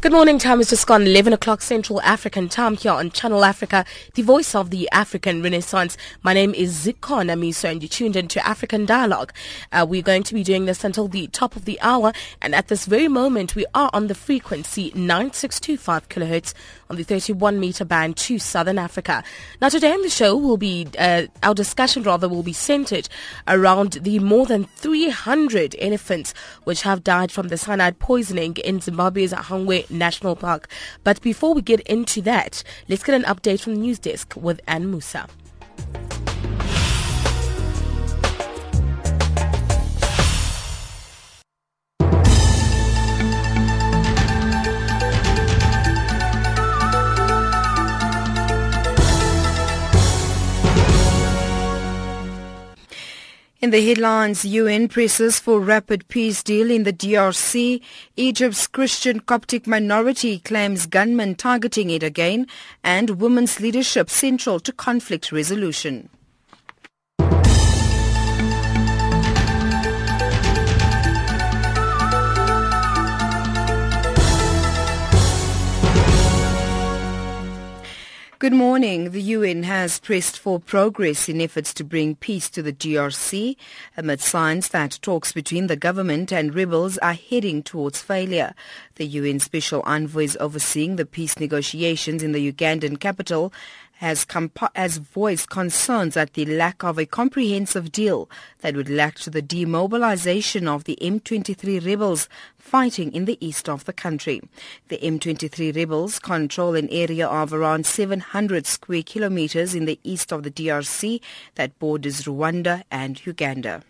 Good morning, time is just gone 11 o'clock Central African time here on Channel Africa, the voice of the African Renaissance. My name is Zikhona Miso and you're tuned into African Dialogue. We're going to be doing this until the top of the hour, and at this very moment we are on the frequency 9625 kilohertz on the 31 meter band to Southern Africa. Now today on the show will be, our discussion rather will be centered around the more than 300 elephants which have died from the cyanide poisoning in Zimbabwe's Hwange National Park. But before we get into that, let's get an update from the news desk with Ann Musa. In the headlines, UN presses for rapid peace deal in the DRC. Egypt's Christian Coptic minority claims gunmen targeting it again, and women's leadership central to conflict resolution. Good morning. The UN has pressed for progress in efforts to bring peace to the DRC amid signs that talks between the government and rebels are heading towards failure. The UN Special Envoy overseeing the peace negotiations in the Ugandan capital has voiced concerns at the lack of a comprehensive deal that would lead to the demobilization of the M23 rebels fighting in the east of the country. The M23 rebels control an area of around 700 square kilometers in the east of the DRC that borders Rwanda and Uganda.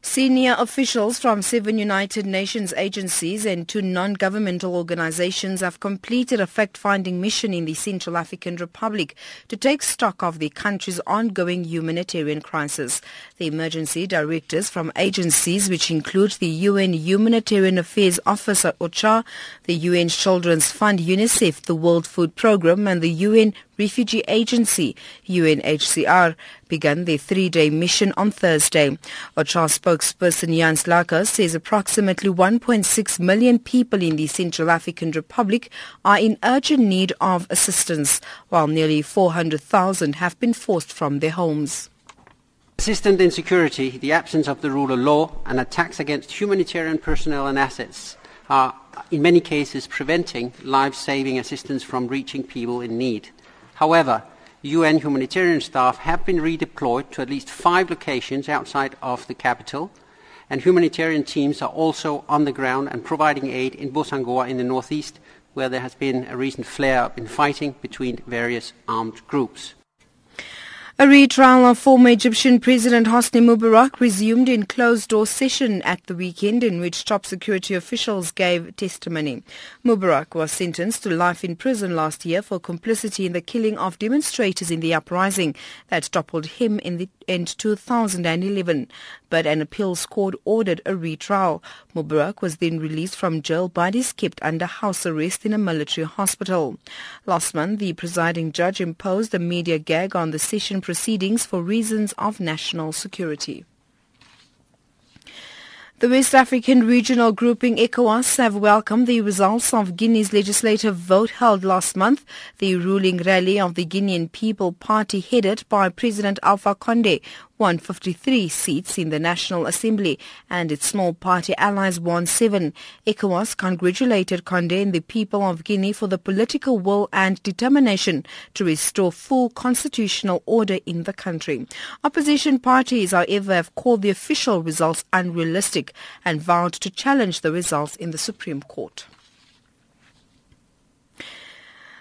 Senior officials from 7 United Nations agencies and 2 non-governmental organizations have completed a fact-finding mission in the Central African Republic to take stock of the country's ongoing humanitarian crisis. The emergency directors from agencies, which include the UN Humanitarian Affairs Office OCHA, the UN Children's Fund UNICEF, the World Food Programme and the UN Refugee Agency, UNHCR, began their 3-day mission on Thursday. OCHA spokesperson Jans Lacker says approximately 1.6 million people in the Central African Republic are in urgent need of assistance, while nearly 400,000 have been forced from their homes. Persistent insecurity, the absence of the rule of law, and attacks against humanitarian personnel and assets are, in many cases, preventing life-saving assistance from reaching people in need. However, UN humanitarian staff have been redeployed to at least 5 locations outside of the capital, and humanitarian teams are also on the ground and providing aid in Bosangoa in the northeast, where there has been a recent flare-up in fighting between various armed groups. A retrial of former Egyptian President Hosni Mubarak resumed in closed-door session at the weekend, in which top security officials gave testimony. Mubarak was sentenced to life in prison last year for complicity in the killing of demonstrators in the uprising that toppled him in 2011, but an appeals court ordered a retrial. Mubarak was then released from jail but is kept under house arrest in a military hospital. Last month, the presiding judge imposed a media gag on the session proceedings for reasons of national security. The West African regional grouping ECOWAS have welcomed the results of Guinea's legislative vote held last month. The ruling rally of the Guinean People Party, headed by President Alpha Condé, won 53 seats in the National Assembly and its small party allies won 7. ECOWAS congratulated Condé and the people of Guinea for the political will and determination to restore full constitutional order in the country. Opposition parties, however, have called the official results unrealistic and vowed to challenge the results in the Supreme Court.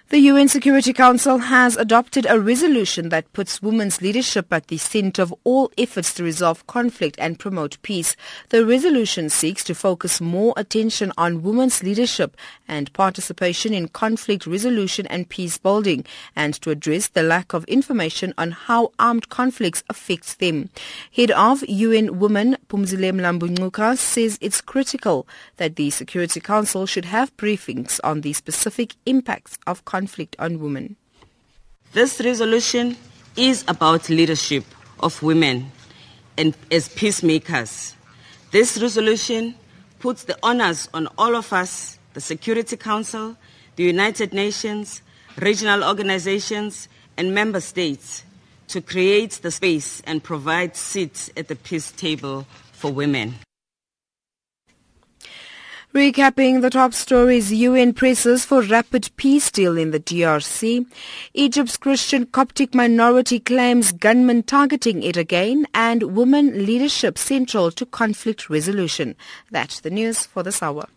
The UN Security Council has adopted a resolution that puts women's leadership at the center of all efforts to resolve conflict and promote peace. The resolution seeks to focus more attention on women's leadership and participation in conflict resolution and peace building, and to address the lack of information on how armed conflicts affect them. Head of UN Women, Phumzile Mlambo-Ngcuka, says it's critical that the Security Council should have briefings on the specific impacts of conflict on women. This resolution is about leadership of women and as peacemakers. This resolution puts the onus on all of us, the Security Council, the United Nations, regional organizations and member states, to create the space and provide seats at the peace table for women. Recapping the top stories, UN presses for rapid peace deal in the DRC. Egypt's Christian Coptic minority claims gunmen targeting it again, and women leadership central to conflict resolution. That's the news for this hour.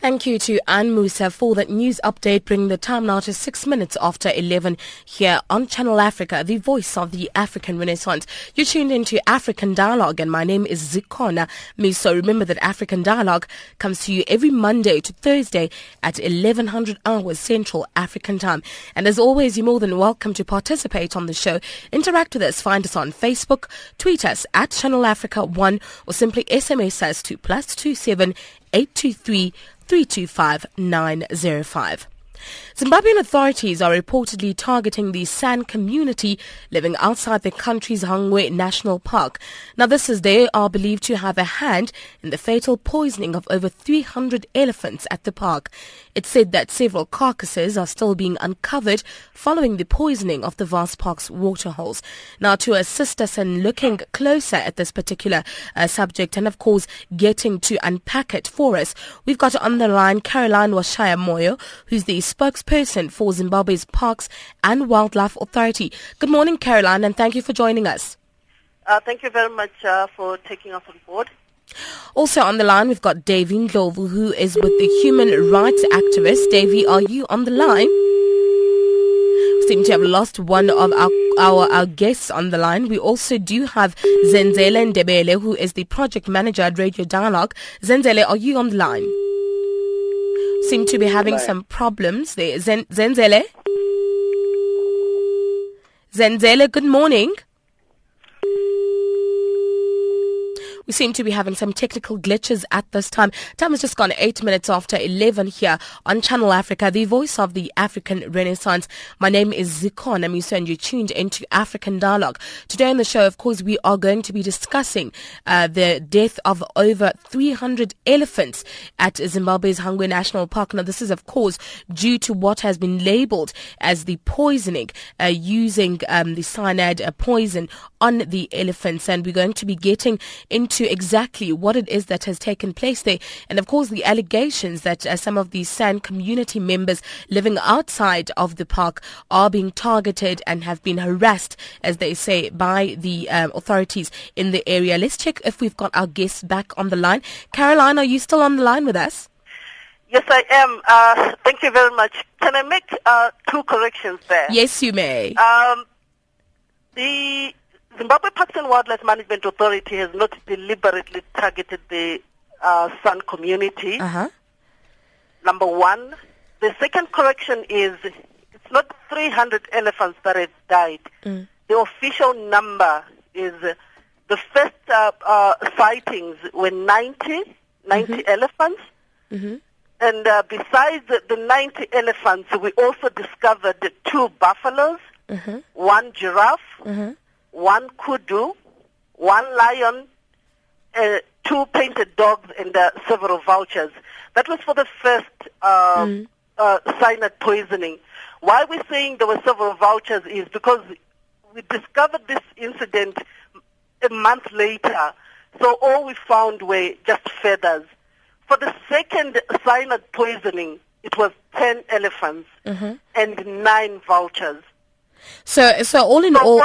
Thank you to Anne Musa for that news update, bringing the time now to 11:06 here on Channel Africa, the voice of the African Renaissance. You're tuned into African Dialogue and my name is Zikona Miso. Remember that African Dialogue comes to you every Monday to Thursday at 1100 hours Central African Time. And as always, you're more than welcome to participate on the show. Interact with us. Find us on Facebook, tweet us at Channel Africa 1 or simply SMS us to +27 823 325905. Zimbabwean authorities are reportedly targeting the San community living outside the country's Hwange National Park. Now, they are believed to have a hand in the fatal poisoning of over 300 elephants at the park. It's said that several carcasses are still being uncovered following the poisoning of the vast park's waterholes. Now, to assist us in looking closer at this particular subject and, of course, getting to unpack it for us, we've got on the line Caroline Washaya-Moyo, who's the spokesperson for Zimbabwe's Parks and Wildlife Authority. Good morning, Caroline, and thank you for joining us. Thank you very much for taking us on board. Also on the line, we've got Davy Ndlovu, who is with the human rights activist. Davy, are you on the line? We seem to have lost one of our guests on the line. We also do have Zenzele Ndebele, who is the project manager at Radio Dialogue. Zenzele, are you on the line? Seem to be having some problems there. Zenzele? Zenzele, good morning. We seem to be having some technical glitches at this time. Time has just gone 11:08 here on Channel Africa, the voice of the African Renaissance. My name is Zikhona Miso and you're tuned into African Dialogue. Today on the show, of course, we are going to be discussing the death of over 300 elephants at Zimbabwe's Hwange National Park. Now, this is, of course, due to what has been labelled as the poisoning using the cyanide poison on the elephants, and we're going to be getting into to exactly what it is that has taken place there, and of course the allegations that some of these San community members living outside of the park are being targeted and have been harassed, as they say, by the authorities in the area. Let's check if we've got our guests back on the line. Caroline, are you still on the line with us? Yes, I am. Thank you very much. Can I make two corrections there? Yes, you may. The Zimbabwe Parks and Wildlife Management Authority has not deliberately targeted the San community, number one. The second correction is it's not 300 elephants that have died. The official number is the first sightings were 90 elephants. And besides the 90 elephants, we also discovered 2 buffaloes, 1 giraffe, 1 kudu, 1 lion, two painted dogs and several vultures. That was for the first cyanide poisoning. Why we're saying there were several vultures is because we discovered this incident a month later, so all we found were just feathers. For the second cyanide poisoning, it was 10 elephants and 9 vultures. So all in all,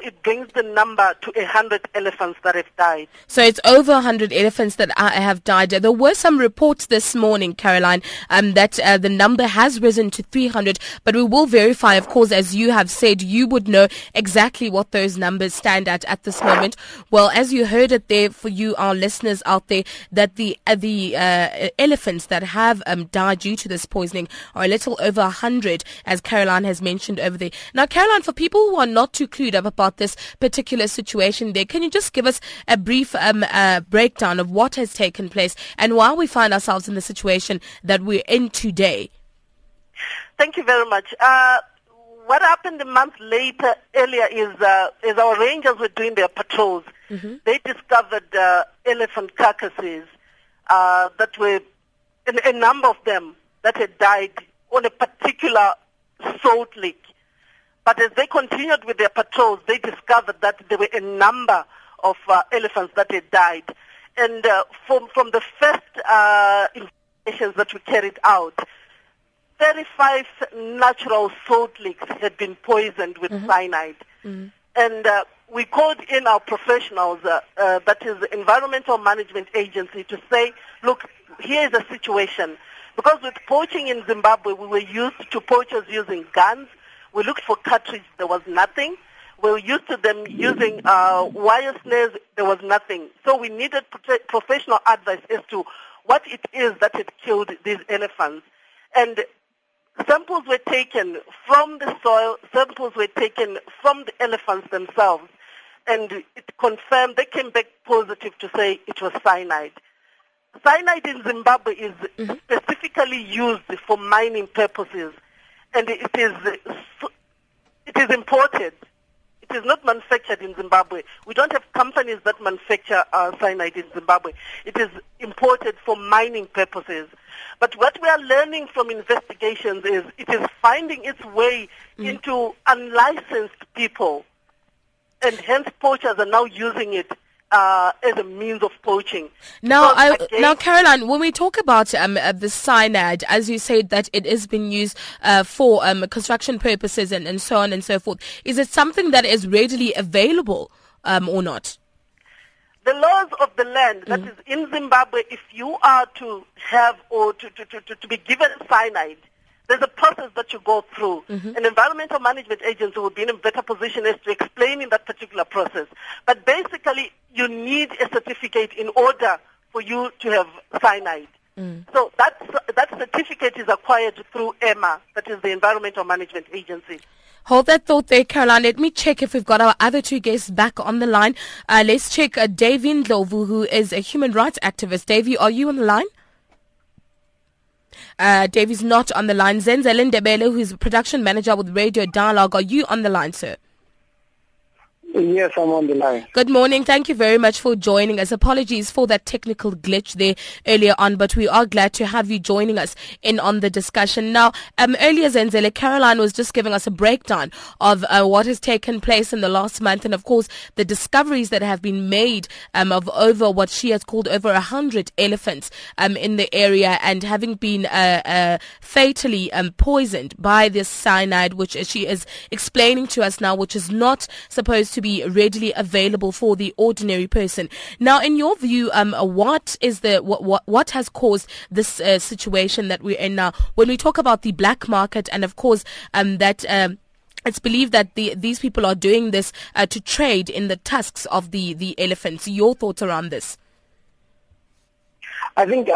it brings the number to 100 elephants that have died. So it's over 100 elephants that have died. There were some reports this morning, Caroline, that the number has risen to 300. But we will verify, of course, as you have said, you would know exactly what those numbers stand at this moment. Well, as you heard it there for you, our listeners out there, that the elephants that have died due to this poisoning are a little over 100, as Caroline has mentioned over there. Now, Caroline, for people who are not too clued up about this particular situation there, can you just give us a brief breakdown of what has taken place and why we find ourselves in the situation that we're in today? Thank you very much. What happened a month later earlier is our rangers were doing their patrols. They discovered elephant carcasses that were, a number of them, that had died on a particular salt lick. But as they continued with their patrols, they discovered that there were a number of elephants that had died. And from the first investigations that we carried out, 35 natural salt licks had been poisoned with cyanide. And we called in our professionals, that is the Environmental Management Agency, to say, look, here is a situation. Because with poaching in Zimbabwe, we were used to poachers using guns. We looked for cartridges, there was nothing. We were used to them using wire snares, there was nothing. So we needed professional advice as to what it is that had killed these elephants. And samples were taken from the soil, samples were taken from the elephants themselves, and it confirmed, they came back positive to say it was cyanide. Cyanide in Zimbabwe is specifically used for mining purposes. And it is imported. It is not manufactured in Zimbabwe. We don't have companies that manufacture cyanide in Zimbabwe. It is imported for mining purposes. But what we are learning from investigations is it is finding its way into unlicensed people. And hence poachers are now using it as a means of poaching. Now, now, Caroline, when we talk about the cyanide, as you said that it is being used for construction purposes and so on and so forth, is it something that is readily available or not? The laws of the land, that is in Zimbabwe, if you are to have or to be given cyanide, there's a process that you go through. An environmental management agency will be in a better position as to explaining that particular process. But basically, you need a certificate in order for you to have cyanide. So that certificate is acquired through EMA, that is the Environmental Management Agency. Hold that thought there, Caroline. Let me check if we've got our other two guests back on the line. Let's check Davy Ndlovu, who is a human rights activist. Davy, are you on the line? Davy's not on the line. Zenzele Ndebele, who's production manager with Radio Dialogue, are you on the line, sir? Yes, I'm on the line. Good morning. Thank you very much for joining us. Apologies for that technical glitch there earlier on, but we are glad to have you joining us in on the discussion. Now, earlier, Zenzele, Caroline was just giving us a breakdown of what has taken place in the last month and, of course, the discoveries that have been made of over what she has called over 100 elephants in the area and having been fatally poisoned by this cyanide, which she is explaining to us now, which is not supposed to be readily available for the ordinary person. Now, in your view, what has caused this situation that we're in now? When we talk about the black market, and of course it's believed that these people are doing this to trade in the tusks of the elephants. Your thoughts around this? I think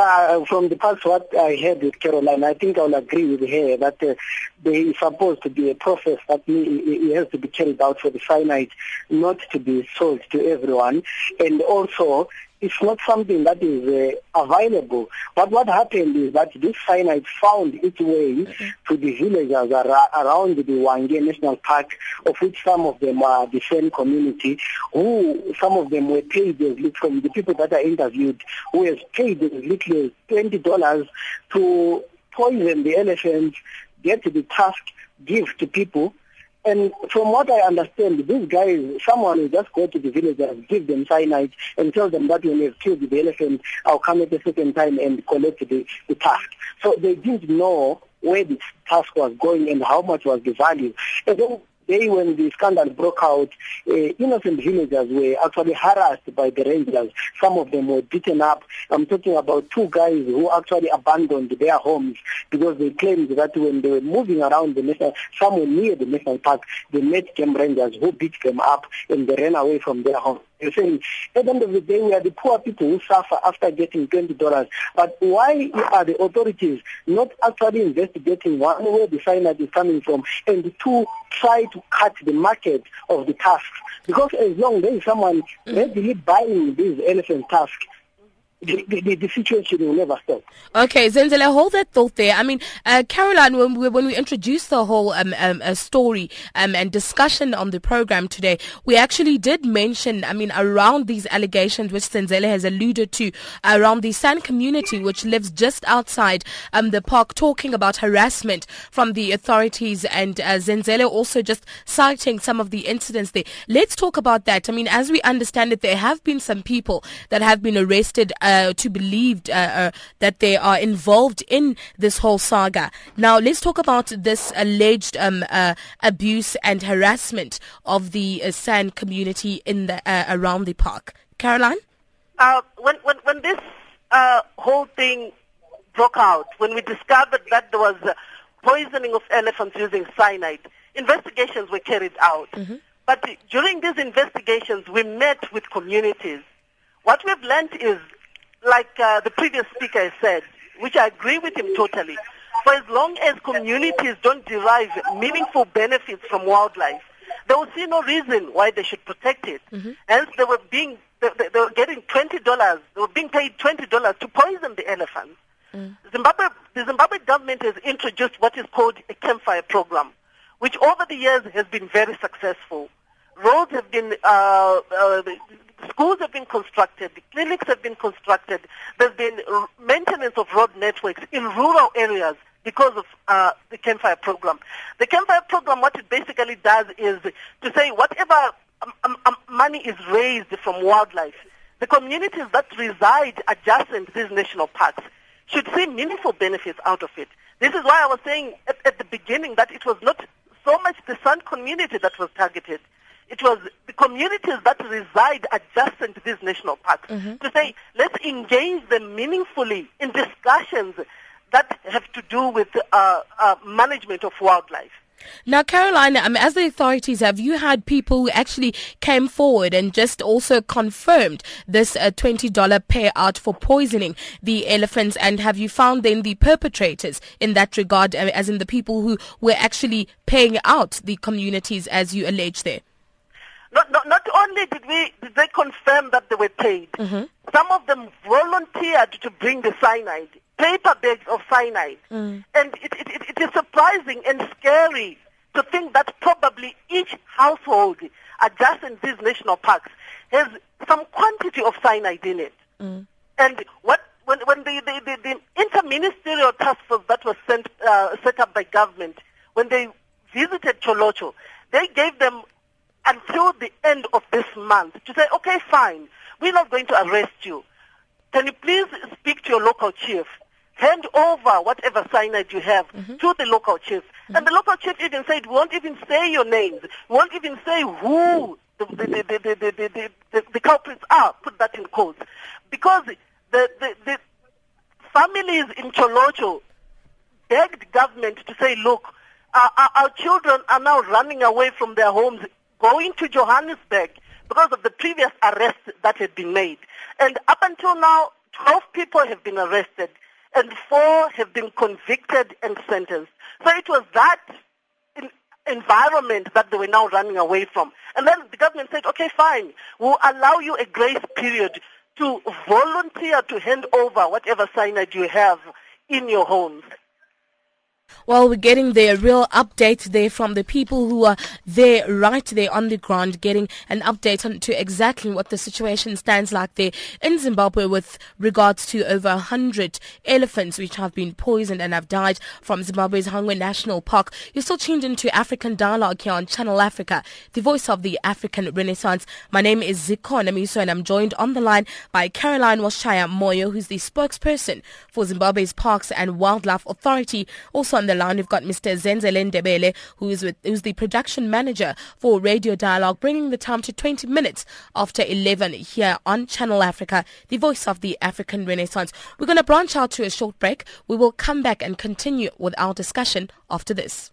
from the past what I heard with Caroline, I think I'll agree with her that there is supposed to be a process that it has to be carried out for the cyanide not to be sold to everyone. And also, It's not something that is available. But what happened is that this cyanide found its way to the villagers around the Hwange National Park, of which some of them are the same community, who some of them were paid as little, from the people that I interviewed, who was paid as little as $20 to poison the elephants, get the tusk, give to people. And from what I understand, these guys, someone will just go to the villagers, give them cyanide, and tell them that when they've killed the elephant, I'll come at a certain time and collect the tusk. So they didn't know where the tusk was going and how much was the value. And then when the scandal broke out, innocent villagers were actually harassed by the rangers. Some of them were beaten up. I'm talking about two guys who actually abandoned their homes because they claimed that when they were moving around the national, somewhere near the national park, they met camp rangers who beat them up and they ran away from their homes. You're saying, at the end of the day, we are the poor people who suffer after getting $20. But why are the authorities not actually investigating, one, where the cyanide is coming from, and two, try to cut the market of the tusks? Because as long as someone readily buying these elephant tusks, the situation will never stop. Okay, Zenzele, hold that thought there. I mean, Caroline, when we introduced the whole story and discussion on the program today, we actually did mention, I mean, around these allegations which Zenzele has alluded to, around the San community which lives just outside the park, talking about harassment from the authorities, and Zenzele also just citing some of the incidents there. Let's talk about that. I mean, as we understand it, there have been some people that have been arrested to believed that they are involved in this whole saga. Now, let's talk about this alleged abuse and harassment of the San community in the around the park. Caroline, when this whole thing broke out, when we discovered that there was poisoning of elephants using cyanide, investigations were carried out. But during these investigations, we met with communities. What we've learned is, like the previous speaker said, which I agree with him totally, for as long as communities don't derive meaningful benefits from wildlife, they will see no reason why they should protect it. Hence, they were getting $20. They were being paid $20 to poison the elephants. The Zimbabwe government has introduced what is called a Campfire program, which over the years has been very successful. Roads have been schools have been constructed, clinics have been constructed, there's been maintenance of road networks in rural areas because of the Campfire program. The Campfire program, what it basically does is to say whatever money is raised from wildlife, the communities that reside adjacent these national parks should see meaningful benefits out of it. This is why I was saying at the beginning that it was not so much the San community that was targeted. It was the communities that reside adjacent to these national parks to say, let's engage them meaningfully in discussions that have to do with management of wildlife. Now, Caroline, as the authorities, have you had people who actually came forward and just also confirmed this $20 payout for poisoning the elephants? And have you found then the perpetrators in that regard, as in the people who were actually paying out the communities, as you allege there? Not only did they confirm that they were paid, some of them volunteered to bring the cyanide, paper bags of cyanide. And it is surprising and scary to think that probably each household adjacent these national parks has some quantity of cyanide in it. And when the interministerial task force that was set up by government, when they visited Cholocho, they gave them until the end of this month to say, okay, fine, we're not going to arrest you. Can you please speak to your local chief? Hand over whatever cyanide you have to the local chief. And the local chief even said, we won't even say your names. We won't even say who the culprits are. Put that in quotes. Because the families in Cholocho begged government to say, look, our children are now running away from their homes, going to Johannesburg because of the previous arrest that had been made. And up until now, 12 people have been arrested and 4 have been convicted and sentenced. So it was that environment that they were now running away from. And then the government said, okay, fine, we'll allow you a grace period to volunteer to hand over whatever signage you have in your homes. Well, we're getting the real update there from the people who are there, right there on the ground, getting an update on to exactly what the situation stands like there in Zimbabwe with regards to over 100 elephants which have been poisoned and have died from Zimbabwe's Hwange National Park. You're still tuned into African Dialogue here on Channel Africa, the voice of the African Renaissance. My name is Zikhona Miso and I'm joined on the line by Caroline Washaya Moyo, who's the spokesperson for Zimbabwe's Parks and Wildlife Authority. Also on the line, we've got Mr. Zenzele Ndebele, who's the production manager for Radio Dialogue, bringing the time to 20 minutes after 11 here on Channel Africa, the voice of the African Renaissance. We're going to branch out to a short break. We will come back and continue with our discussion after this.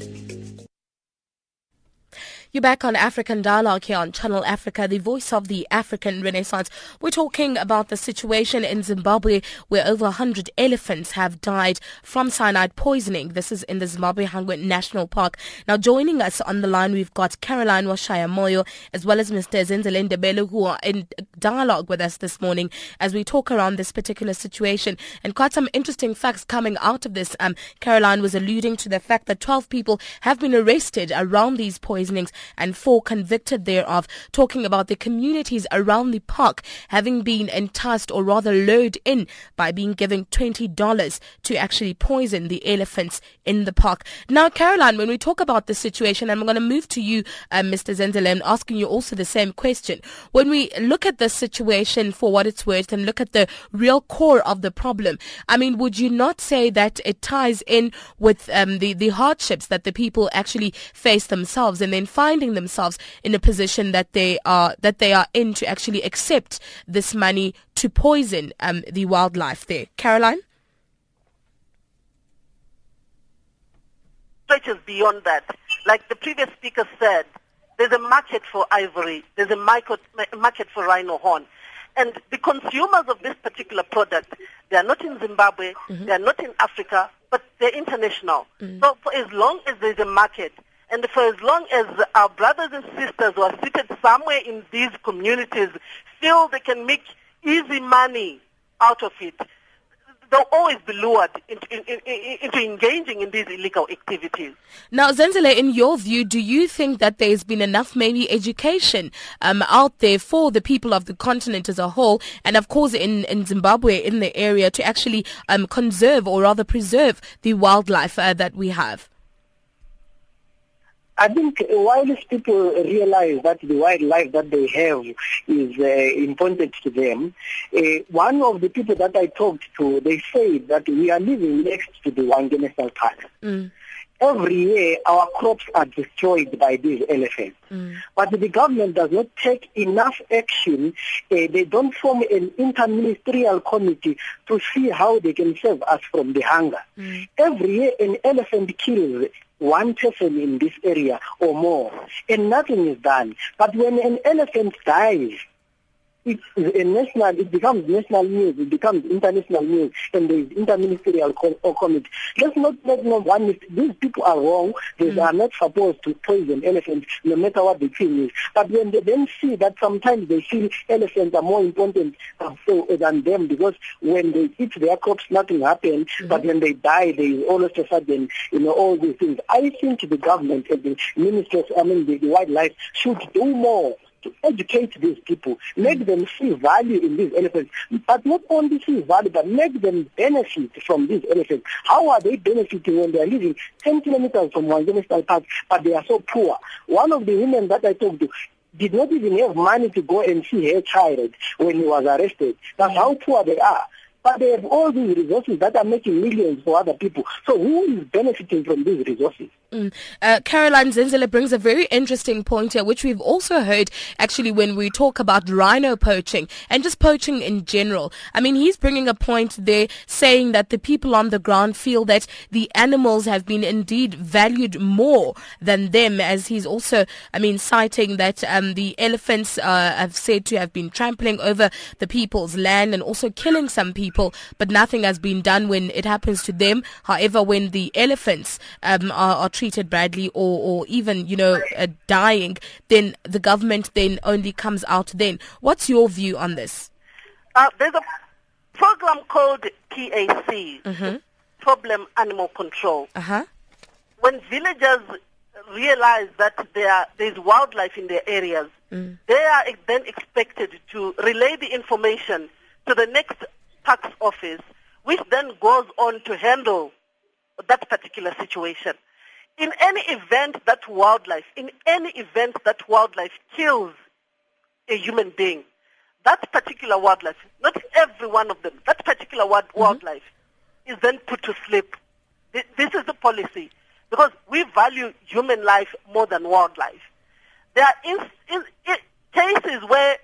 You're back on African Dialogue here on Channel Africa, the voice of the African Renaissance. We're talking about the situation in Zimbabwe where over 100 elephants have died from cyanide poisoning. This is in the Zimbabwe Hwange National Park. Now joining us on the line, we've got Caroline Washaya Moyo as well as Mr. Zenzele Ndebele, who are in dialogue with us this morning as we talk around this particular situation. And quite some interesting facts coming out of this. Caroline was alluding to the fact that 12 people have been arrested around these poisonings and 4 convicted thereof, talking about the communities around the park having been enticed or rather lured in by being given $20 to actually poison the elephants in the park. Now, Caroline, when we talk about this situation, and I'm going to move to you, Mr. Zenzele, and asking you also the same question. When we look at this situation for what it's worth and look at the real core of the problem, I mean, would you not say that it ties in with the hardships that the people actually face themselves and then finding themselves in a position that they are in to actually accept this money to poison the wildlife there? Caroline? Stretches beyond that. Like the previous speaker said, there's a market for ivory, there's a market for rhino horn. And the consumers of this particular product, they are not in Zimbabwe, mm-hmm. they are not in Africa, but they're international. Mm-hmm. So for as long as there's a market, and for as long as our brothers and sisters who are seated somewhere in these communities feel they can make easy money out of it, they'll always be lured into engaging in these illegal activities. Now, Zenzele, in your view, do you think that there's been enough maybe education out there for the people of the continent as a whole, and of course in Zimbabwe, in the area, to actually conserve or rather preserve the wildlife that we have? I think whilst people realize that the wildlife that they have is important to them, one of the people that I talked to, they said that we are living next to the Hwange National Park. Mm. Every year, our crops are destroyed by these elephants. Mm. But the government does not take enough action. They don't form an interministerial committee to see how they can save us from the hunger. Mm. Every year, an elephant kills one person in this area or more, and nothing is done. But when an elephant dies, it becomes national news, it becomes international news, and there is interministerial committee. Let's not let no one mistake. These people are wrong. They are not supposed to poison elephants, no matter what the thing is. But when they then see that sometimes they feel elephants are more important than them, because when they eat their crops, nothing happens, but when they die, there is all of a sudden, all these things. I think the government and the ministers, the wildlife, should do more to educate these people, make them see value in these elephants, but not only see value, but make them benefit from these elephants. How are they benefiting when they are living 10 kilometers from Hwange National Park, but they are so poor? One of the women that I talked to did not even have money to go and see her child when he was arrested. That's how poor they are. But they have all these resources that are making millions for other people. So who is benefiting from these resources? Caroline Zenzele brings a very interesting point here, which we've also heard actually when we talk about rhino poaching and just poaching in general. I mean, he's bringing a point there saying that the people on the ground feel that the animals have been indeed valued more than them, as he's also, I mean, citing that the elephants have said to have been trampling over the people's land and also killing some people, but nothing has been done when it happens to them. However, when the elephants are treated badly or even, you know, dying, then the government then only comes out then. What's your view on this? There's a program called PAC, mm-hmm. Problem Animal Control. Uh-huh. When villagers realize that there's wildlife in their areas, they are then expected to relay the information to the next tax office, which then goes on to handle that particular situation. In any event that wildlife kills a human being, that particular wildlife, not every one of them, that particular wildlife is then put to sleep. This is the policy, because we value human life more than wildlife. There are cases where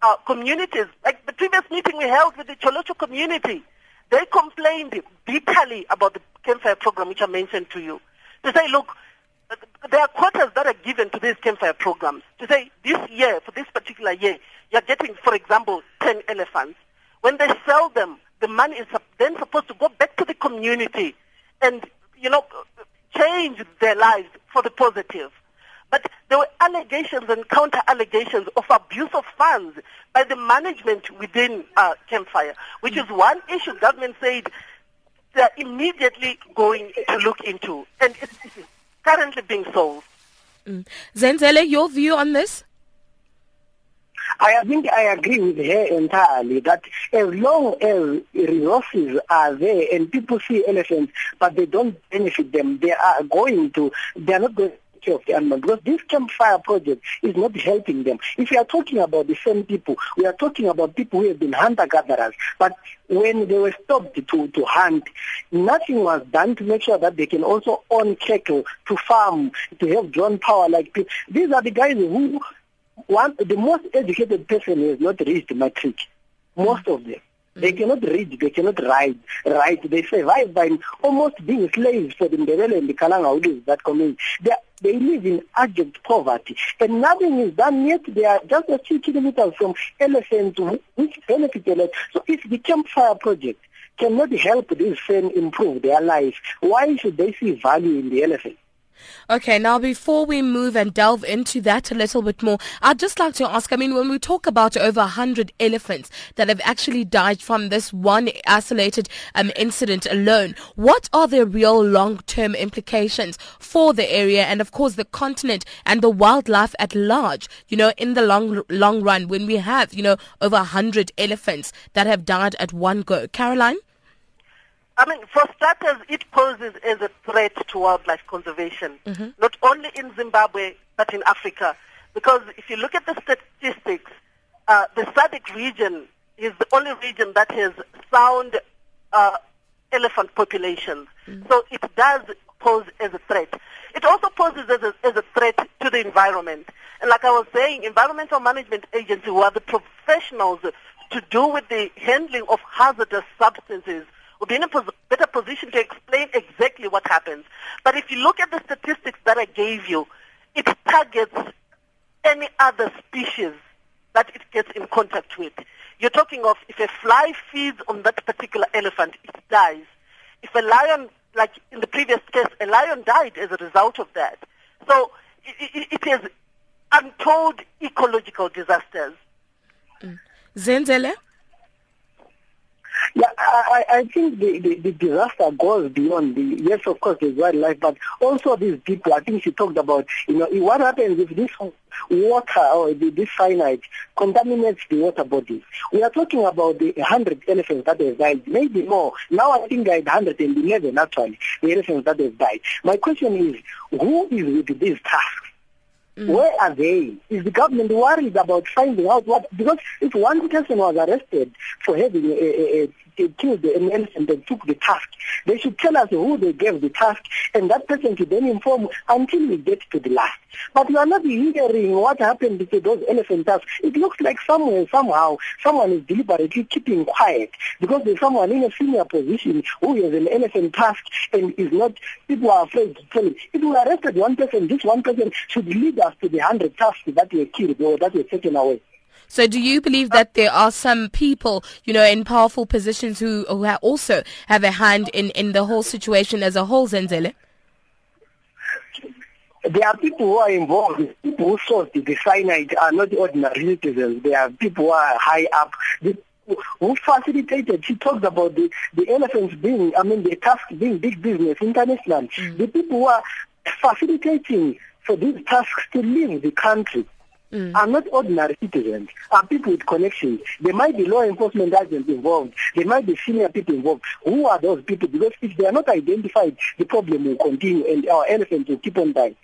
our communities, like the previous meeting we held with the Cholocho community, they complained bitterly about the Campfire program, which I mentioned to you. To say, look, there are quotas that are given to these Campfire programs. To say, this year, for this particular year, you're getting, for example, 10 elephants. When they sell them, the money is then supposed to go back to the community and, you know, change their lives for the positive. But there were allegations and counter-allegations of abuse of funds by the management within Campfire, which is one issue government said they're immediately going to look into, and it's currently being solved. Zenzele, your view on this? I think I agree with her entirely that as long as resources are there and people see elephants but they don't benefit them, they are not going to of the animal, because this Campfire project is not helping them. If we are talking about the same people, we are talking about people who have been hunter-gatherers, but when they were stopped to hunt, nothing was done to make sure that they can also own cattle, to farm, to have drawn power like people. These are the guys who, the most educated person has not reached matric, most of them. They cannot read, they cannot write. They survive by almost being slaves for the Ndebele and the Kalanga who live that community. They live in abject poverty, and nothing is done yet. They are just a few kilometers from elephants, which benefit a lot. So if the Campfire project cannot help these men improve their lives, why should they see value in the elephant? Okay, now before we move and delve into that a little bit more, I'd just like to ask, I mean, when we talk about over 100 elephants that have actually died from this one isolated incident alone, what are the real long-term implications for the area and, of course, the continent and the wildlife at large, you know, in the long run when we have, you know, over 100 elephants that have died at one go? Caroline? I mean, for starters, it poses as a threat to wildlife conservation, not only in Zimbabwe, but in Africa. Because if you look at the statistics, the SADC region is the only region that has sound elephant populations. So it does pose as a threat. It also poses as a threat to the environment. And like I was saying, Environmental Management Agency, who are the professionals to do with the handling of hazardous substances, will be in a better position to explain exactly what happens. But if you look at the statistics that I gave you, it targets any other species that it gets in contact with. You're talking of if a fly feeds on that particular elephant, it dies. If a lion, like in the previous case, a lion died as a result of that. So it is untold ecological disasters. Zenzele? Yeah, I think the disaster goes beyond yes, of course, the wildlife, but also these people. I think she talked about, you know, what happens if this water or this cyanide contaminates the water bodies. We are talking about the 100 elephants that have died, maybe more. Now I think I had 111, actually, the elephants that have died. My question is, who is with these tasks? Where are they? Is the government worried about finding out what? Because if one person was arrested for having killed an elephant and took the task, they should tell us who they gave the task, and that person should then inform until we get to the last. But you are not hearing what happened to those elephant tasks. It looks like somewhere, somehow, someone is deliberately keeping quiet because there's someone in a senior position who has an elephant task and is not. People are afraid to tell him. If we arrested one person, this one person should lead us to the 100 tasks that were killed or that were taken away. So do you believe that there are some people, you know, in powerful positions who also have a hand in the whole situation as a whole, Zenzele? There are people who are involved. People who sourced the cyanide are not ordinary citizens. There are people who are high up. Who facilitated? She talked about the elephants being, I mean, the task being big business, international. Mm. The people who are facilitating for these tasks to leave the country are not ordinary citizens, are people with connections. There might be law enforcement agents involved. There might be senior people involved. Who are those people? Because if they are not identified, the problem will continue and our elephants will keep on dying.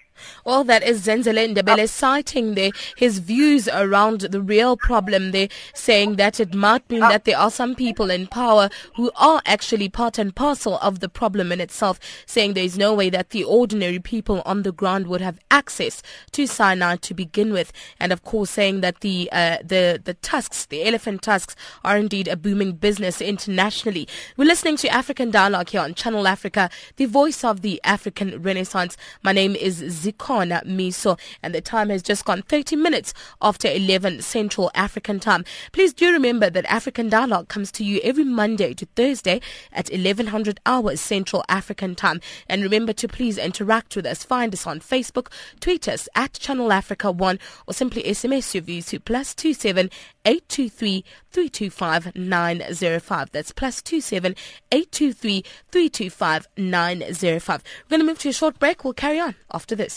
Well, that is Zenzele Ndebele citing his views around the real problem there, saying that it might mean that there are some people in power who are actually part and parcel of the problem in itself, saying there is no way that the ordinary people on the ground would have access to cyanide to begin with, and of course saying that the tusks, the elephant tusks, are indeed a booming business internationally. We're listening to African Dialogue here on Channel Africa, the voice of the African Renaissance. My name is Zikona Miso, and the time has just gone 30 minutes after 11 Central African time. Please do remember that African Dialogue comes to you every Monday to Thursday at 1100 hours Central African time. And remember to please interact with us. Find us on Facebook, tweet us at Channel Africa 1, or simply SMS your views to +27 823 325 905. That's +27 823 325 905. We're going to move to a short break. We'll carry on after this.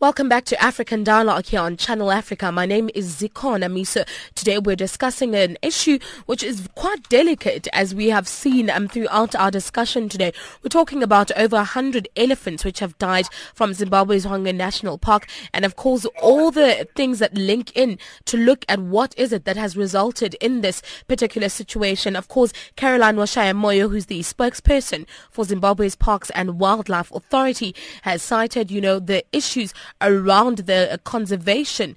Welcome back to African Dialogue here on Channel Africa. My name is Zikona Miso. Today we're discussing an issue which is quite delicate, as we have seen throughout our discussion today. We're talking about over 100 elephants which have died from Zimbabwe's Hwange National Park, and of course all the things that link in to look at what is it that has resulted in this particular situation. Of course, Caroline Washayamoyo, who's the spokesperson for Zimbabwe's Parks and Wildlife Authority, has cited, you know, the issues around the conservation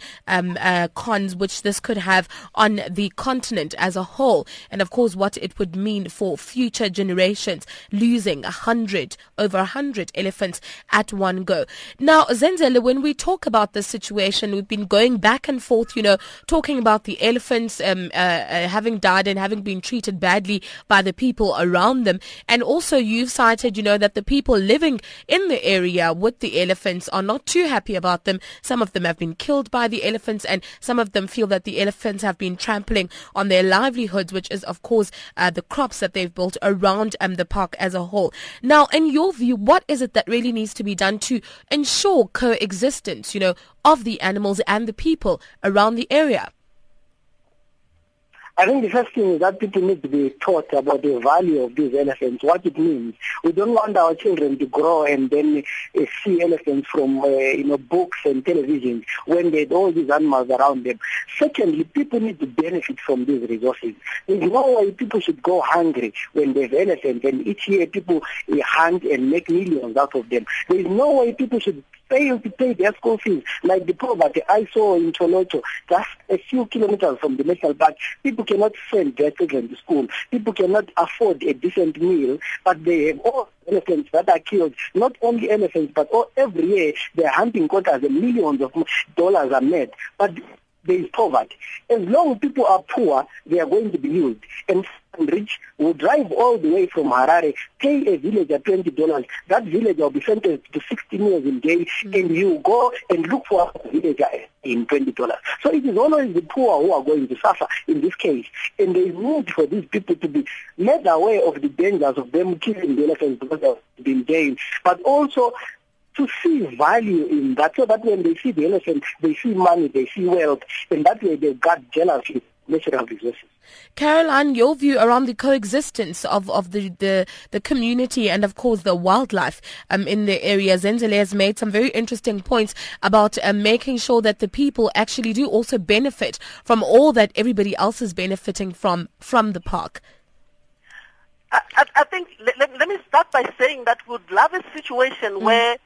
cons which this could have on the continent as a whole, and of course what it would mean for future generations, losing over 100 elephants at one go. Now, Zenzele, when we talk about this situation, we've been going back and forth, you know, talking about the elephants having died and having been treated badly by the people around them, and also you've cited, you know, that the people living in the area with the elephants are not too happy about them. Some of them have been killed by the elephants, and some of them feel that the elephants have been trampling on their livelihoods, which is of course the crops that they've built around the park as a whole. Now, in your view, what is it that really needs to be done to ensure coexistence, you know, of the animals and the people around the area? I think the first thing is that people need to be taught about the value of these elephants, what it means. We don't want our children to grow and then see elephants from books and television when they had all these animals around them. Secondly, people need to benefit from these resources. There's no way people should go hungry when they have elephants, and each year people hunt and make millions out of them. There's no way people should fail to pay their school fees, like the poverty I saw in Toronto, just a few kilometers from the national park. People cannot send their children to school. People cannot afford a decent meal, but they have all elephants that are killed. Not only elephants, but every year their hunting quotas and millions of dollars are made. But there is poverty. As long as people are poor, they are going to be used. And rich will drive all the way from Harare, pay a villager $20. That villager will be sentenced to 16 years in jail, and you go and look for a villager in $20. So it is always the poor who are going to suffer in this case. And there is need for these people to be made aware of the dangers of them killing the elephants because they have been jailed, but also to see value in that, so that when they see the elephant, they see money, they see wealth, and that way they've got jealousy. Natural resources. Caroline, your view around the coexistence of the community and of course the wildlife in the area. Zenzele has made some very interesting points about making sure that the people actually do also benefit from all that everybody else is benefiting from the park. I think, let me start by saying that we would love a situation where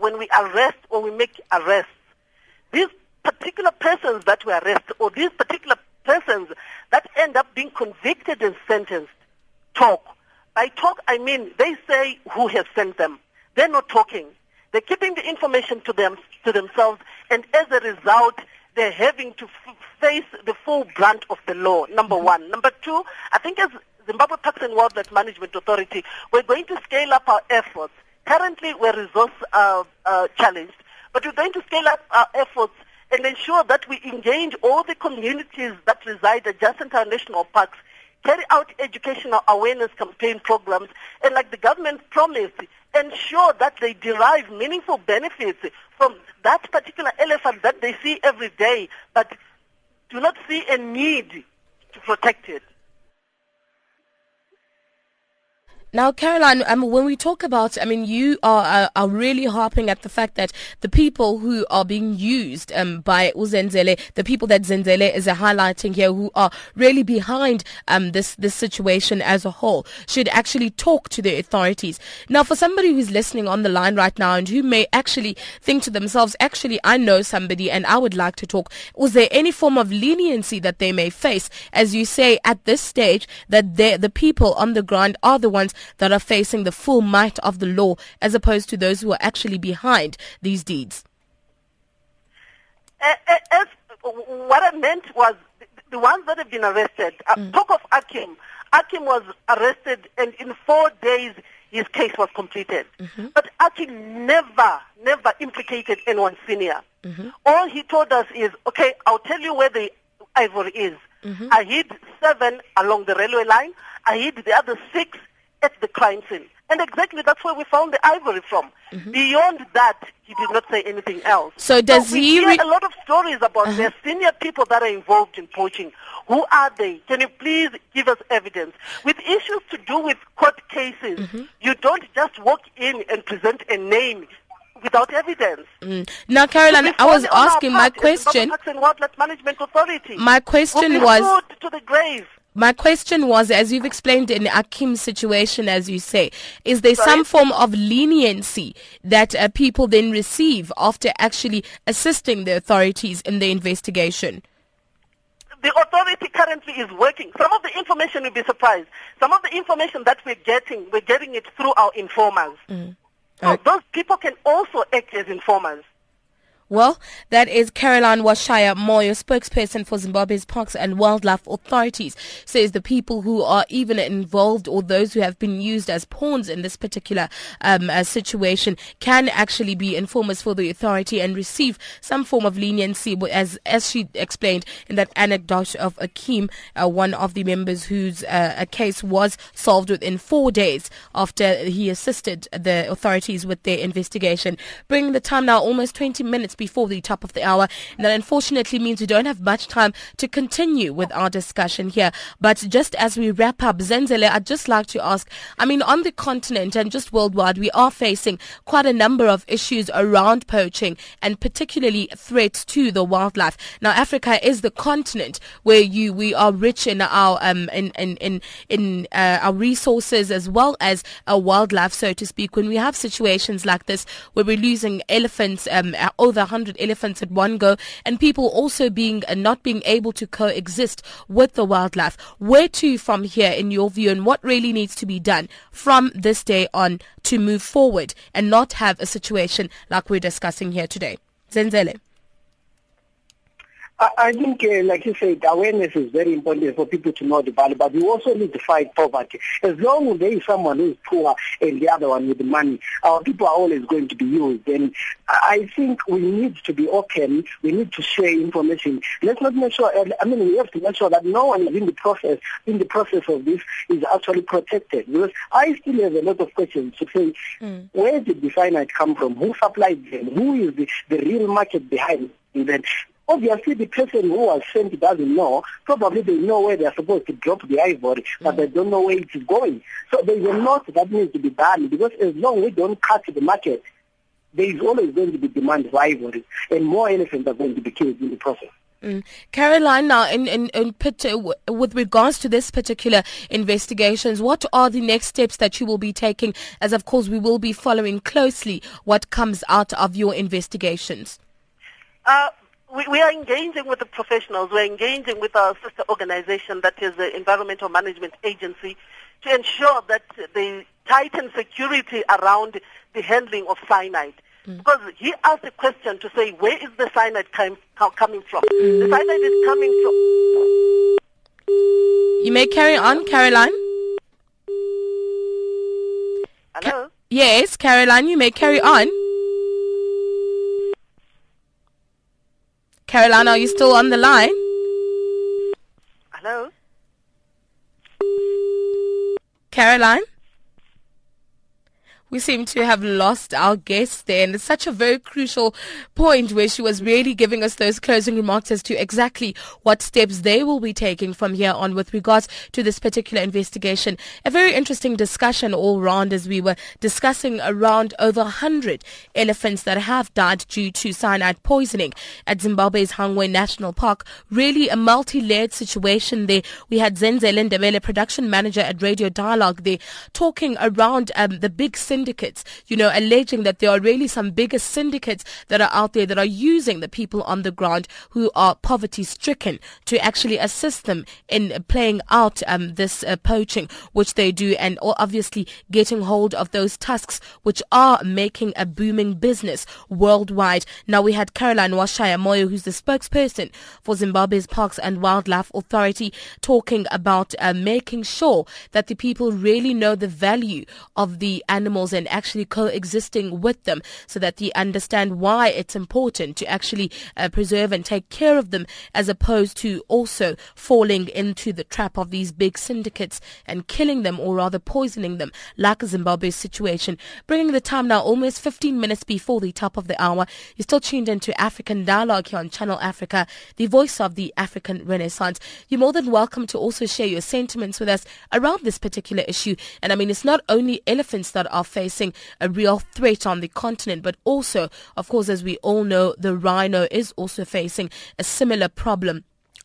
when we arrest or we make arrests, these particular persons that we arrest or these particular persons that end up being convicted and sentenced talk. By talk, I mean they say who has sent them. They're not talking. They're keeping the information to themselves, and as a result, they're having to face the full brunt of the law, number one. Number two, I think as Zimbabwe Parks and Wildlife Management Authority, we're going to scale up our efforts. Currently, we're resource challenged, but we're going to scale up our efforts and ensure that we engage all the communities that reside adjacent to our national parks, carry out educational awareness campaign programs, and like the government promised, ensure that they derive meaningful benefits from that particular elephant that they see every day, but do not see a need to protect it. Now, Caroline, when we talk about, you are really harping at the fact that the people who are being used by Zenzele, the people that Zenzele is highlighting here, who are really behind this situation as a whole, should actually talk to the authorities. Now, for somebody who's listening on the line right now and who may actually think to themselves, actually, I know somebody and I would like to talk, was there any form of leniency that they may face, as you say, at this stage, that the people on the ground are the ones that are facing the full might of the law as opposed to those who are actually behind these deeds? As what I meant was the ones that have been arrested. Talk of Akim. Akim was arrested and in 4 days his case was completed. But Akim never implicated anyone senior. All he told us is, okay, I'll tell you where the ivory is. I hid 7 along the railway line. I hid the other 6 at the crime scene. And exactly that's where we found the ivory from. Beyond that, he did not say anything else. So we hear a lot of stories about the senior people that are involved in poaching. Who are they? Can you please give us evidence? With issues to do with court cases, you don't just walk in and present a name without evidence. Now, Caroline, I was asking my question. My question was to the grave. My question was, as you've explained in Akim's situation, as you say, is there some form of leniency that people then receive after actually assisting the authorities in the investigation? The authority currently is working. Some of the information, you'll be surprised. Some of the information that we're getting it through our informants. So those people can also act as informants. Well, that is Caroline Washaya Moyo, spokesperson for Zimbabwe's Parks and Wildlife Authorities, says the people who are even involved or those who have been used as pawns in this particular situation can actually be informers for the authority and receive some form of leniency, as she explained in that anecdote of Akim, one of the members whose a case was solved within 4 days after he assisted the authorities with their investigation. Bringing the time now almost 20 minutes just before the top of the hour. And that unfortunately means we don't have much time to continue with our discussion here. But just as we wrap up, Zenzele, I'd just like to ask, on the continent and just worldwide, we are facing quite a number of issues around poaching and particularly threats to the wildlife. Now, Africa is the continent where we are rich in our our resources as well as our wildlife, so to speak. When we have situations like this where we're losing elephants, over 100 elephants at one go, and people also not being able to coexist with the wildlife, where to from here in your view, and what really needs to be done from this day on to move forward and not have a situation like we're discussing here today? Zenzele. I think, like you said, awareness is very important for people to know the value, but we also need to fight poverty. As long as there is someone who is poor and the other one with money, our people are always going to be used. And I think we need to be open. We need to share information. Let's not make sure, we have to make sure that no one is in the process of this is actually protected. Because I still have a lot of questions to say, where did the cyanide come from? Who supplied them? Who is the real market behind them? Obviously, the person who was sent doesn't know. Probably they know where they're supposed to drop the ivory, but they don't know where it's going. So there's a lot that needs to be done, because as long as we don't cut the market, there is always going to be demand for ivory, and more elephants are going to be killed in the process. Caroline, now with regards to this particular investigations, what are the next steps that you will be taking, as of course we will be following closely what comes out of your investigations? We are engaging with the professionals. We're engaging with our sister organization, that is the Environmental Management Agency, to ensure that they tighten security around the handling of cyanide. Because he asked a question to say, where is the cyanide coming from? The cyanide is coming from... You may carry on, Caroline. Hello? Yes, Caroline, you may carry on. Caroline, are you still on the line? Hello? Caroline? We seem to have lost our guest there, and it's such a very crucial point where she was really giving us those closing remarks as to exactly what steps they will be taking from here on with regards to this particular investigation. A very interesting discussion all round, as we were discussing around over 100 elephants that have died due to cyanide poisoning at Zimbabwe's Hwange National Park. Really a multi-layered situation there. We had Zenzele Ndebele, production manager at Radio Dialogue, there talking around the big syndicates, alleging that there are really some bigger syndicates that are out there that are using the people on the ground who are poverty-stricken to actually assist them in playing out this poaching, which they do, and obviously getting hold of those tusks, which are making a booming business worldwide. Now, we had Caroline Washayamoyo, who's the spokesperson for Zimbabwe's Parks and Wildlife Authority, talking about making sure that the people really know the value of the animals and actually coexisting with them, so that they understand why it's important to actually preserve and take care of them, as opposed to also falling into the trap of these big syndicates and killing them, or rather poisoning them, like Zimbabwe's situation. Bringing the time now almost 15 minutes before the top of the hour. You're still tuned into African Dialogue here on Channel Africa, the voice of the African Renaissance. You're more than welcome to also share your sentiments with us around this particular issue. And it's not only elephants that are facing a real threat on the continent, but also, of course, as we all know, the rhino is also facing a similar problem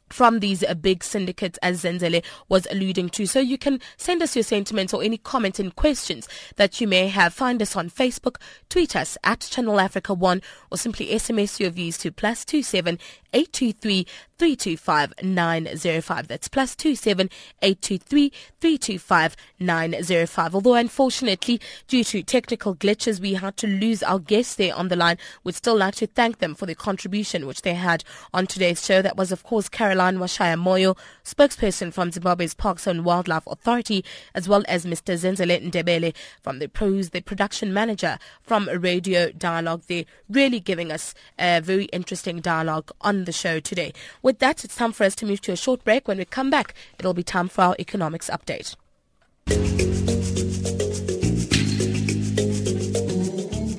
from these big syndicates, as Zenzele was alluding to. So you can send us your sentiments or any comments and questions that you may have. Find us on Facebook, tweet us at Channel Africa 1, or simply SMS your views to +27 823 325 905. That's +27 823 325 905. Although unfortunately, due to technical glitches, we had to lose our guests there on the line. We'd still like to thank them for the contribution which they had on today's show. That was, of course, Caroline Washayamoyo, spokesperson from Zimbabwe's Parks and Wildlife Authority, as well as Mr. Zenzele Ndebele from the production manager from Radio Dialogue. They're really giving us a very interesting dialogue on the show today. With that, it's time for us to move to a short break. When we come back, it'll be time for our economics update.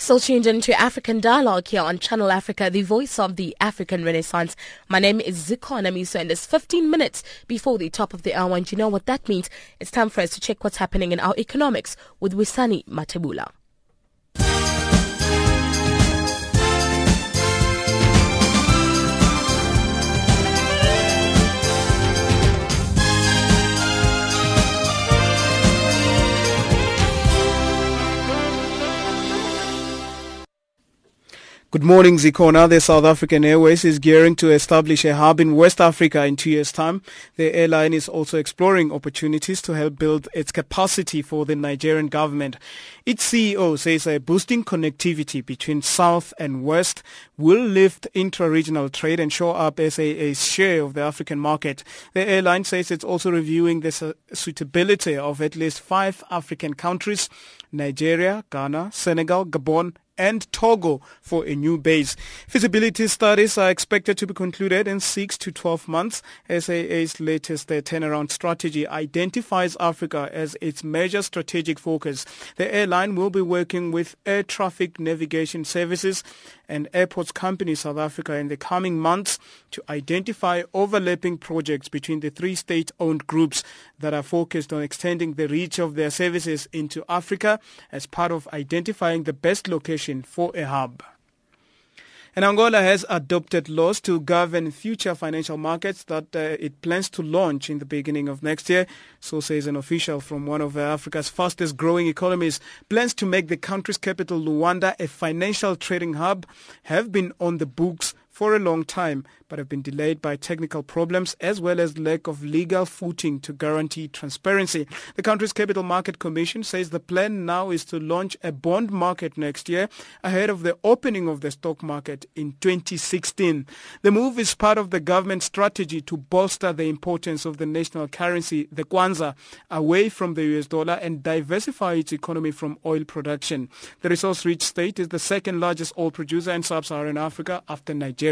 Still tuned into African Dialogue here on Channel Africa, the voice of the African Renaissance. My name is Zikon Amiso, and it's 15 minutes before the top of the hour. And you know what that means? It's time for us to check what's happening in our economics with Wisani Matebula. Good morning, Zikona. The South African Airways is gearing to establish a hub in West Africa in 2 years' time. The airline is also exploring opportunities to help build its capacity for the Nigerian government. Its CEO says boosting connectivity between South and West will lift intra-regional trade and shore up SAA's share of the African market. The airline says it's also reviewing the suitability of at least 5 African countries, Nigeria, Ghana, Senegal, Gabon, and Togo for a new base. Feasibility studies are expected to be concluded in 6 to 12 months. SAA's latest turnaround strategy identifies Africa as its major strategic focus. The airline will be working with air traffic navigation services and airports company South Africa in the coming months to identify overlapping projects between the 3 state-owned groups that are focused on extending the reach of their services into Africa as part of identifying the best location for a hub. And Angola has adopted laws to govern future financial markets that it plans to launch in the beginning of next year. So says an official from one of Africa's fastest growing economies. Plans to make the country's capital, Luanda, a financial trading hub have been on the books for a long time, but have been delayed by technical problems as well as lack of legal footing to guarantee transparency. The country's Capital Market Commission says the plan now is to launch a bond market next year ahead of the opening of the stock market in 2016. The move is part of the government's strategy to bolster the importance of the national currency, the kwanza, away from the US dollar and diversify its economy from oil production. The resource-rich state is the second largest oil producer in sub-Saharan Africa after Nigeria.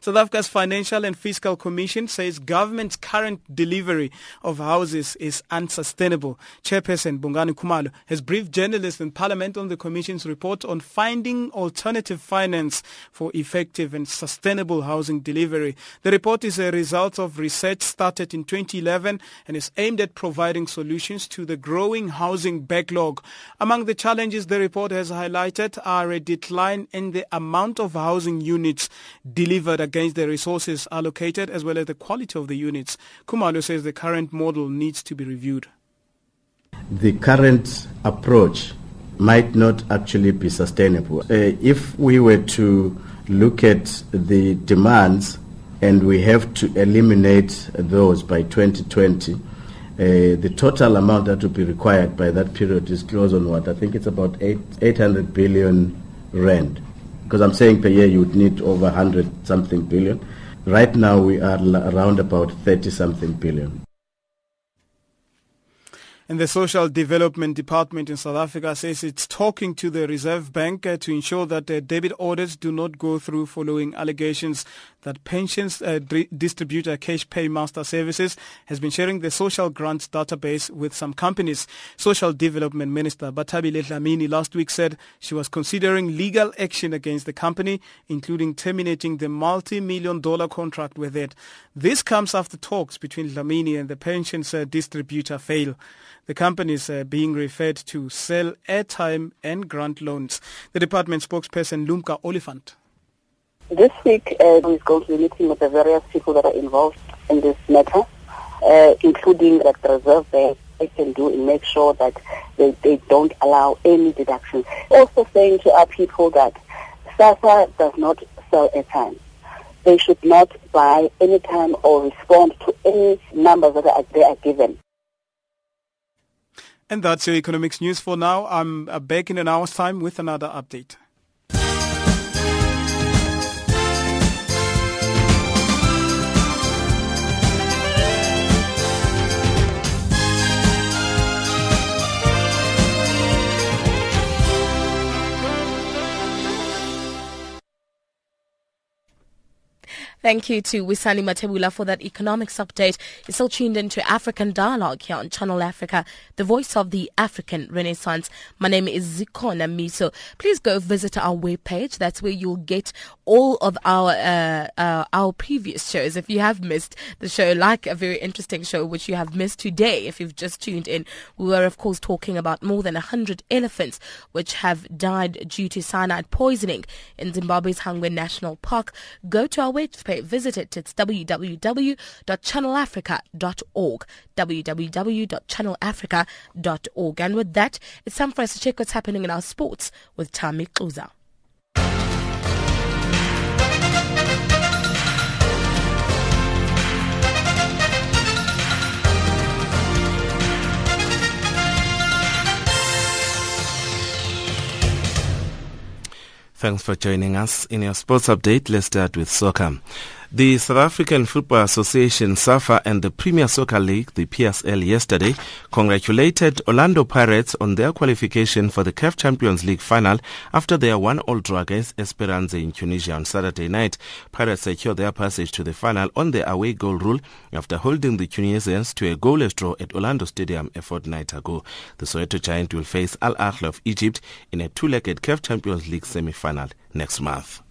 South Africa's Financial and Fiscal Commission says government's current delivery of houses is unsustainable. Chairperson Bongani Khumalo has briefed journalists in Parliament on the Commission's report on finding alternative finance for effective and sustainable housing delivery. The report is a result of research started in 2011 and is aimed at providing solutions to the growing housing backlog. Among the challenges the report has highlighted are a decline in the amount of housing units delivered against the resources allocated as well as the quality of the units. Khumalo says the current model needs to be reviewed. The current approach might not actually be sustainable. If we were to look at the demands and we have to eliminate those by 2020, the total amount that would be required by that period is close on what? I think it's about 800 billion rand. Because I'm saying per year you would need over 100-something billion. Right now we are around about 30-something billion. And the Social Development Department in South Africa says it's talking to the Reserve Bank to ensure that their debit orders do not go through following allegations that pensions distributor Cash Paymaster Services has been sharing the social grants database with some companies. Social Development Minister Bathabile Dlamini last week said she was considering legal action against the company, including terminating the multi-million-dollar contract with it. This comes after talks between Dlamini and the pensions distributor fail. The companies being referred to sell airtime and grant loans. The department spokesperson Lumka Oliphant. This week we're going to be meeting with the various people that are involved in this matter, including the Reserve Bank. They can do and make sure that they don't allow any deductions. Also saying to our people that SAFA does not sell airtime. They should not buy any time or respond to any numbers that they are given. And that's your economics news for now. I'm back in an hour's time with another update. Thank you to Wisani Matebula for that economics update. You're still tuned into African Dialogue here on Channel Africa, the voice of the African Renaissance. My name is Zikona Miso. Please go visit our webpage. That's where you'll get all of our previous shows. If you have missed the show, like a very interesting show which you have missed today, if you've just tuned in, we were of course talking about more than 100 elephants which have died due to cyanide poisoning in Zimbabwe's Hwange National Park. Go to our webpage. Visit it. It's www.channelafrica.org. www.channelafrica.org. And with that, it's time for us to check what's happening in our sports with Tami Kluza. Thanks for joining us in your sports update. Let's start with soccer. The South African Football Association, SAFA, and the Premier Soccer League, the PSL, yesterday congratulated Orlando Pirates on their qualification for the CAF Champions League final after their 1-1 draw against Esperanza in Tunisia on Saturday night. Pirates secured their passage to the final on the away goal rule after holding the Tunisians to a goalless draw at Orlando Stadium a fortnight ago. The Soweto Giant will face Al Ahly of Egypt in a two-legged CAF Champions League semi-final next month.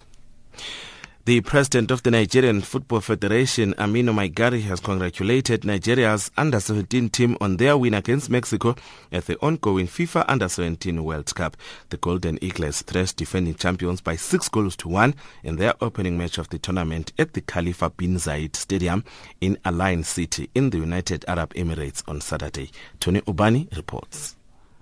The president of the Nigerian Football Federation, Aminu Maigari, has congratulated Nigeria's under-17 team on their win against Mexico at the ongoing FIFA under-17 World Cup. The Golden Eagles thrashed defending champions by 6-1 in their opening match of the tournament at the Khalifa bin Zayed Stadium in Al Ain City in the United Arab Emirates on Saturday. Tony Ubani reports.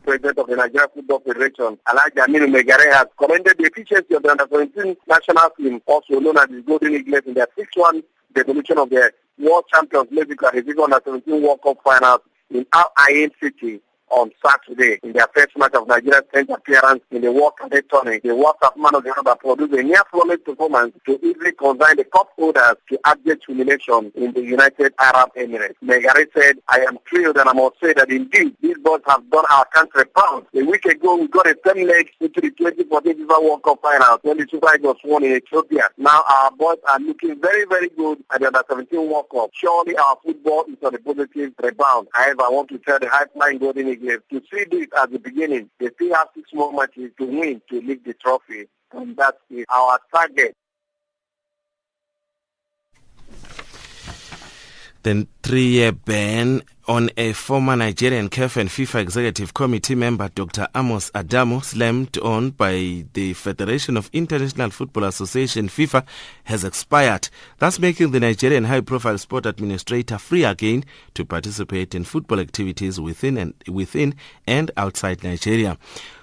President of the Nigerian Football Federation, Alhaji Aminu Maigari, has commended the efficiency of the under-17 national team, also known as the Golden Eagles, in their 6-1 devolution of the World Champions League under-17 World Cup Finals in Al Ain City on Saturday. In their first match of Nigeria's 10th appearance in the World Cup tournament, the World Cup man of the Rubber produced a near-flawless performance to easily consign the cup holders to abject humiliation in the United Arab Emirates. Maigari said, "I am thrilled and I must say that indeed these boys have done our country proud. A week ago we got a 10-leg into the 2014 FIFA World Cup final when the Super Eagles won in Ethiopia. Now our boys are looking very, very good at the under-17 World Cup. Surely our football is on a positive rebound. However, I want to tell the high-flying Golden to see this at the beginning. They still have 6 more matches to win to lift the trophy, and that is our target." The 3-year ban on a former Nigerian CAF and FIFA Executive Committee member, Dr. Amos Adamo, slammed on by the Federation of International Football Association, FIFA, has expired, thus making the Nigerian high-profile sport administrator free again to participate in football activities within and outside Nigeria.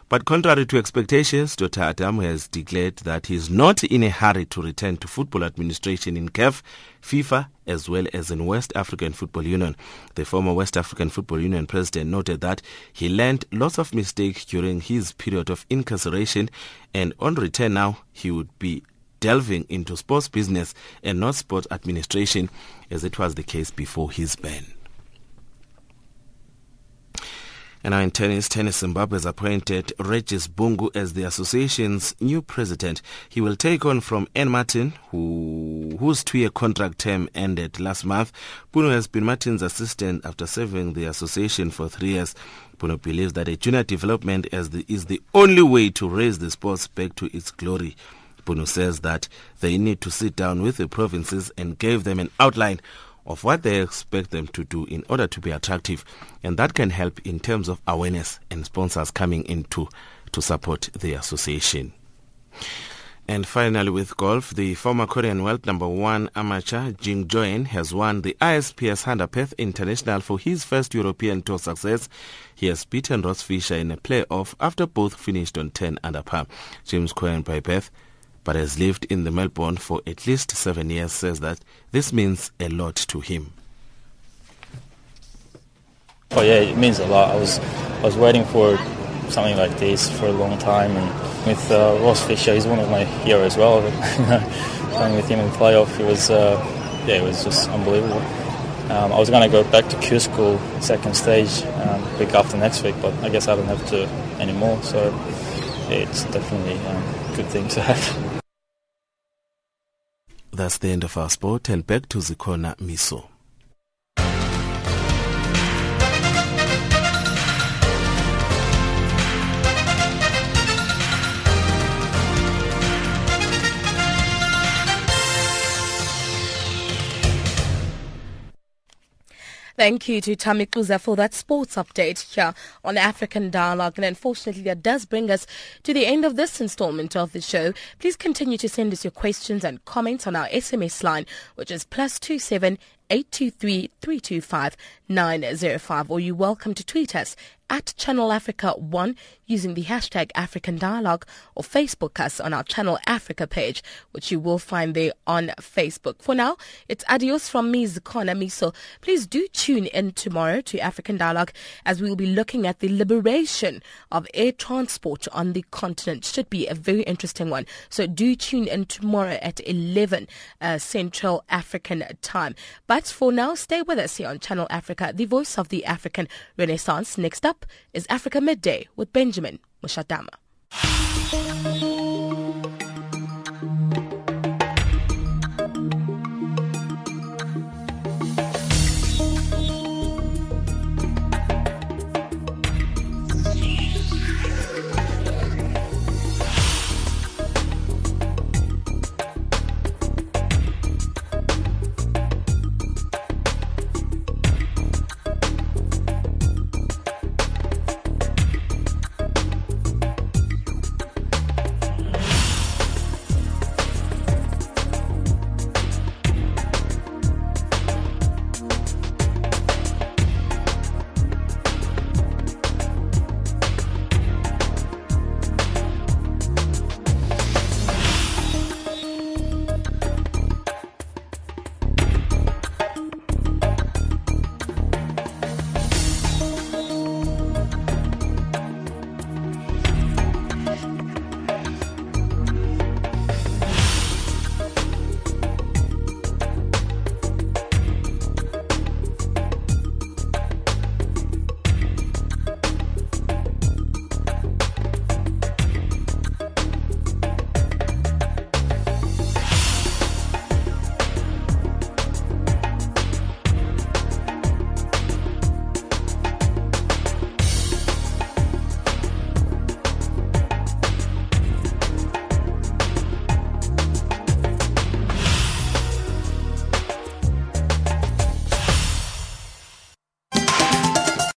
But contrary to expectations, Dr. Adam has declared that he is not in a hurry to return to football administration in CAF, FIFA, as well as in West African Football Union. The former West African Football Union president noted that he learned lots of mistakes during his period of incarceration, and on return now, he would be delving into sports business and not sports administration, as it was the case before his ban. And now in tennis, Tennis Zimbabwe has appointed Regis Bungu as the association's new president. He will take on from Anne Martin, whose 2-year contract term ended last month. Bungu has been Martin's assistant after serving the association for 3 years. Bungu believes that a junior development is the only way to raise the sports back to its glory. Bungu says that they need to sit down with the provinces and give them an outline of what they expect them to do in order to be attractive, and that can help in terms of awareness and sponsors coming in to support the association. And finally, with golf, the former Korean world number 1 amateur Jim Joen has won the ISPS Handa Perth International for his first European Tour success. He has beaten Ross Fisher in a playoff after both finished on 10 under par. James Cohen by Perth but has lived in the Melbourne for at least 7 years, says that this means a lot to him. Oh yeah, it means a lot. I was waiting for something like this for a long time, and with Ross Fisher, he's one of my heroes as well. Playing with him in the playoff, it was just unbelievable. I was going to go back to Q School second stage week after next week, but I guess I don't have to anymore, so it's definitely a good thing to have. That's the end of our sport, and back to Zikhona Miso. Thank you to Tami Kluza for that sports update here on African Dialogue. And unfortunately, that does bring us to the end of this installment of the show. Please continue to send us your questions and comments on our SMS line, which is +27 823 325 905, or you're welcome to tweet us at Channel Africa 1 using the hashtag African Dialogue, or Facebook us on our Channel Africa page, which you will find there on Facebook. For now, it's adios from me, Zikhona Miso. Please do tune in tomorrow to African Dialogue, as we will be looking at the liberation of air transport on the continent. Should be a very interesting one. So do tune in tomorrow at 11 Central African time. But for now, stay with us here on Channel Africa, the voice of the African Renaissance. Next up is Africa Midday with Benjamin Mushatama.